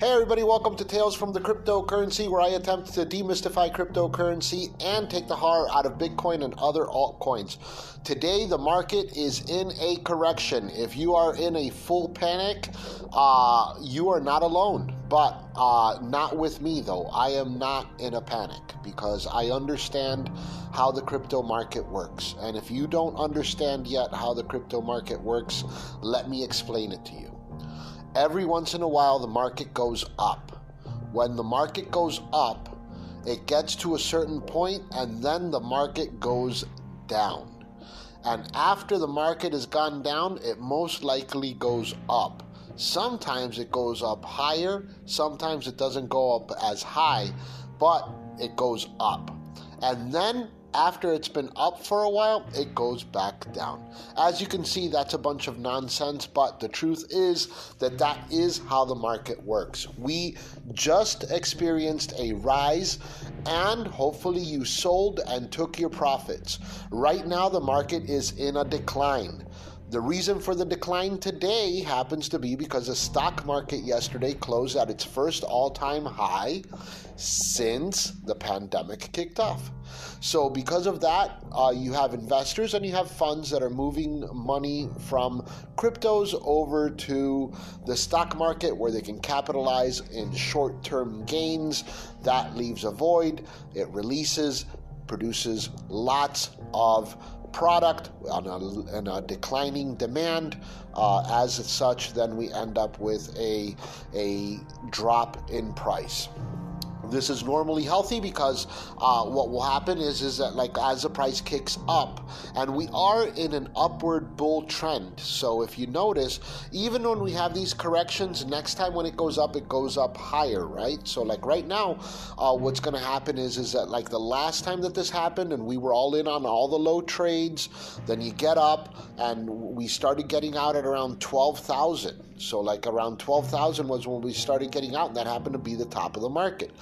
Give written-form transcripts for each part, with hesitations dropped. Hey everybody, welcome to Tales from the Cryptocurrency, where I attempt to demystify cryptocurrency and take the horror out of Bitcoin and other altcoins. Today the market is in a correction. If you are in a full panic, you are not alone. But not with me though. I am not in a panic because I understand how the crypto market works. And if you don't understand yet how the crypto market works, let me explain it to you. Every once in a while, the market goes up. When the market goes up, it gets to a certain point, and then the market goes down. And after the market has gone down, it most likely goes up. Sometimes it goes up higher, sometimes it doesn't go up as high, but it goes up. And then after it's been up for a while, it goes back down. As you can see, that's a bunch of nonsense, but the truth is that that is how the market works. We just experienced a rise, and hopefully you sold and took your profits. Right now, the market is in a decline. The reason for the decline today happens to be because the stock market yesterday closed at its first all-time high since the pandemic kicked off. So because of that, you have investors and you have funds that are moving money from cryptos over to the stock market where they can capitalize in short-term gains. That leaves a void. It releases, produces lots of product on a declining demand. As such, then we end up with a drop in price. This is normally healthy because what will happen is that, like, as the price kicks up, and we are in an upward bull trend. So if you notice, even when we have these corrections, next time when it goes up higher, right? So like right now, what's going to happen is that, like, the last time that this happened and we were all in on all the low trades, then you get up and we started getting out at around 12,000. So like around 12,000 was when we started getting out, and that happened to be the top of the market.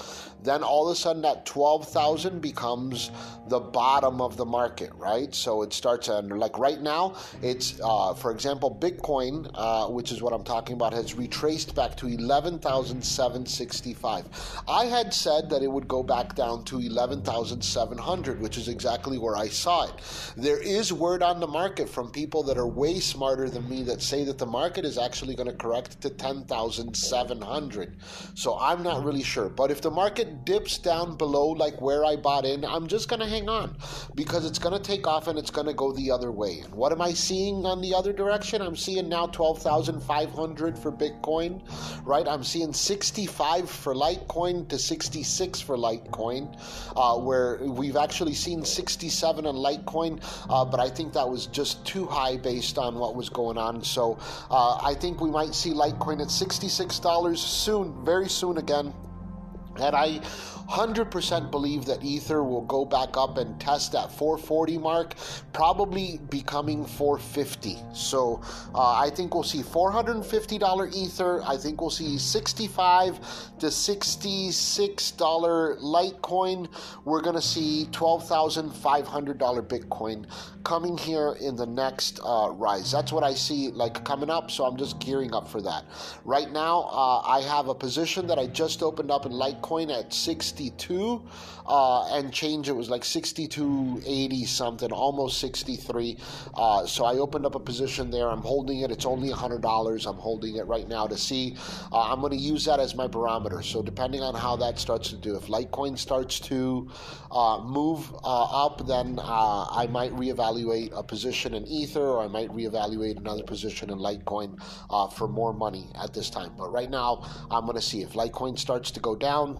Then all of a sudden that 12,000 becomes the bottom of the market, right? So it starts under, like right now, it's, for example, Bitcoin, which is what I'm talking about, has retraced back to 11,765. I had said that it would go back down to 11,700, which is exactly where I saw it. There is word on the market from people that are way smarter than me that say that the market is actually going to correct to 10,700. So I'm not really sure. But if the market dips down below like where I bought in, I'm just going to hang on because it's going to take off and it's going to go the other way. And what am I seeing on the other direction? I'm seeing now 12,500 for Bitcoin, right? I'm seeing 65 for Litecoin to 66 for Litecoin, where we've actually seen 67 on Litecoin, but I think that was just too high based on what was going on. So I think we might see Litecoin at $66 soon, very soon again. And I 100% believe that Ether will go back up and test that 440 mark, probably becoming 450. So I think we'll see $450 Ether. I think we'll see $65 to $66 Litecoin. We're going to see $12,500 Bitcoin coming here in the next rise. That's what I see, like, coming up, so I'm just gearing up for that. Right now, I have a position that I just opened up in Litecoin at 62 and change. It was like 62.80 something, almost 63. So I opened up a position there. I'm holding it. It's only $100. I'm holding it right now to see. I'm going to use that as my barometer. So depending on how that starts to do, if Litecoin starts to move up, then I might reevaluate a position in Ether, or I might reevaluate another position in Litecoin for more money at this time. But right now, I'm going to see if Litecoin starts to go down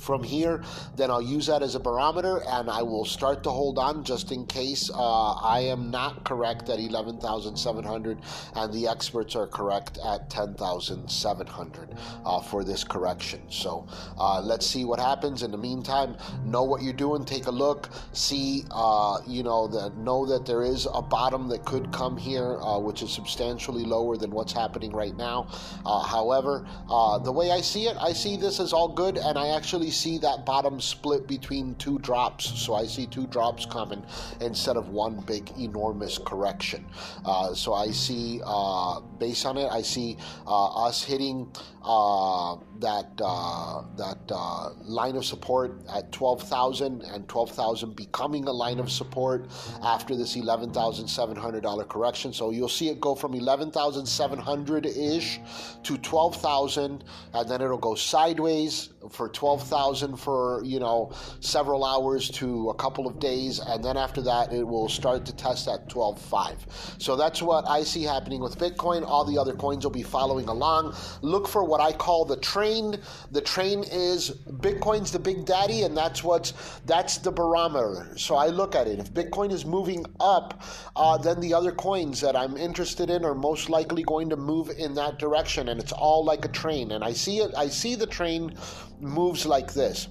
from here, then I'll use that as a barometer, and I will start to hold on just in case I am not correct at 11,700 and the experts are correct at 10,700 for this correction. So let's see what happens. In the meantime, know what you're doing. Take a look. See, know that there is a bottom that could come here, which is substantially lower than what's happening right now. However, the way I see it, I see this as all good, and I actually usually see that bottom split between two drops, so I see two drops coming instead of one big enormous correction. So I see, based on it, I see us hitting that line of support at 12,000, and 12,000 becoming a line of support after this $11,700 correction. So you'll see it go from 11,700-ish to 12,000, and then it'll go sideways for 12,000 for, several hours to a couple of days, and then after that it will start to test at 12.5. So that's what I see happening with Bitcoin. All the other coins will be following along. Look for what I call the train. The train is Bitcoin's the big daddy, and that's the barometer. So I look at it. If Bitcoin is moving up, then the other coins that I'm interested in are most likely going to move in that direction, and it's all like a train. And I see it. I see the train moves like this.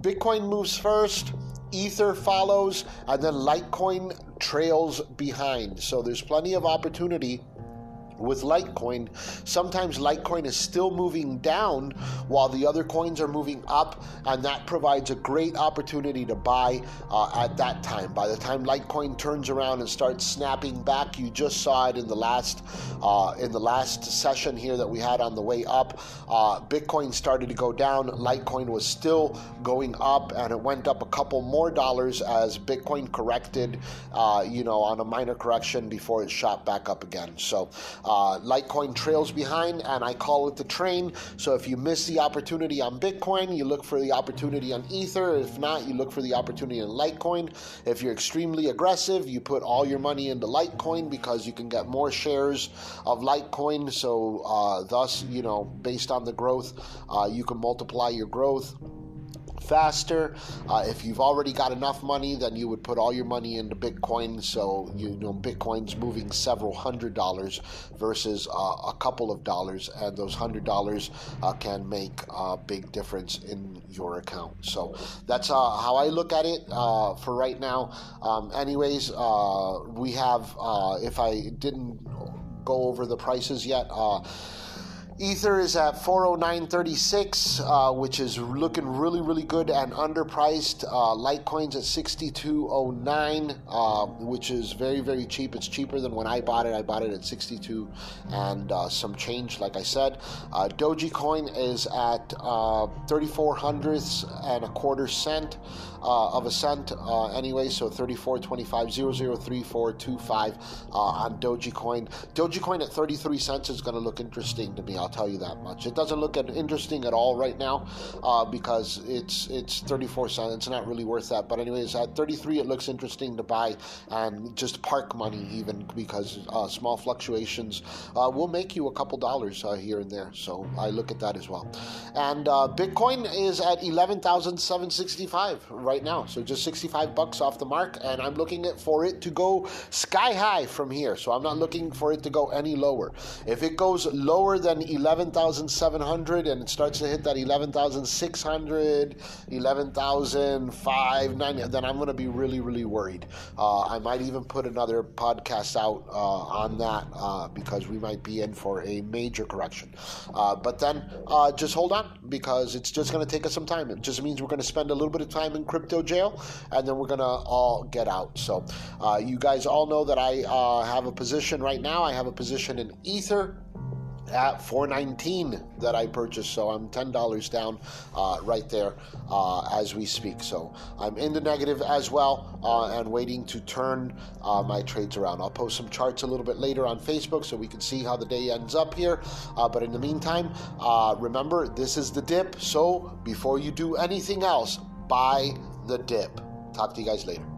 Bitcoin moves first, Ether follows, and then Litecoin trails behind. So there's plenty of opportunity with Litecoin. Sometimes Litecoin is still moving down while the other coins are moving up, and that provides a great opportunity to buy at that time. By the time Litecoin turns around and starts snapping back, you just saw it in the last session here that we had on the way up. Bitcoin started to go down. Litecoin was still going up, and it went up a couple more dollars as Bitcoin corrected, on a minor correction before it shot back up again. So Litecoin trails behind, and I call it the train. So if you miss the opportunity on Bitcoin, you look for the opportunity on Ether. If not, you look for the opportunity in Litecoin. If you're extremely aggressive, you put all your money into Litecoin because you can get more shares of Litecoin. So thus, based on the growth, you can multiply your growth faster. If you've already got enough money, then you would put all your money into Bitcoin. So Bitcoin's moving several $100 versus a couple of dollars, and those $100 can make a big difference in your account. So that's how I look at it for right now. We have, if I didn't go over the prices yet, Ether is at $409.36, which is looking really, really good and underpriced. Litecoin's at $62.09, which is very, very cheap. It's cheaper than when I bought it. I bought it at $62 and some change, like I said. Dogecoin is at 34 1/4 cents. Of a cent, so 34.25003425 on Dogecoin. Dogecoin at 33 cents is going to look interesting to me, I'll tell you that much. It doesn't look interesting at all right now because it's 34 cents, it's not really worth that. But anyways, at 33 it looks interesting to buy and just park money even, because small fluctuations will make you a couple dollars here and there. So I look at that as well. And Bitcoin is at 11,765 right now, so just $65 off the mark, and I'm looking for it to go sky high from here. So I'm not looking for it to go any lower. If it goes lower than 11,700 and it starts to hit that 11,600, 11,590, then I'm going to be really, really worried. I might even put another podcast out on that because we might be in for a major correction. But then just hold on, because it's just going to take us some time. It just means we're going to spend a little bit of time in crypto jail, and then we're gonna all get out. So you guys all know that I have a position right now. I have a position in Ether at $4.19 that I purchased, so I'm $10 down right there as we speak. So I'm in the negative as well, and waiting to turn my trades around. I'll post some charts a little bit later on Facebook so we can see how the day ends up here, but in the meantime, remember, this is the dip. So before you do anything else, buy the dip. Talk to you guys later.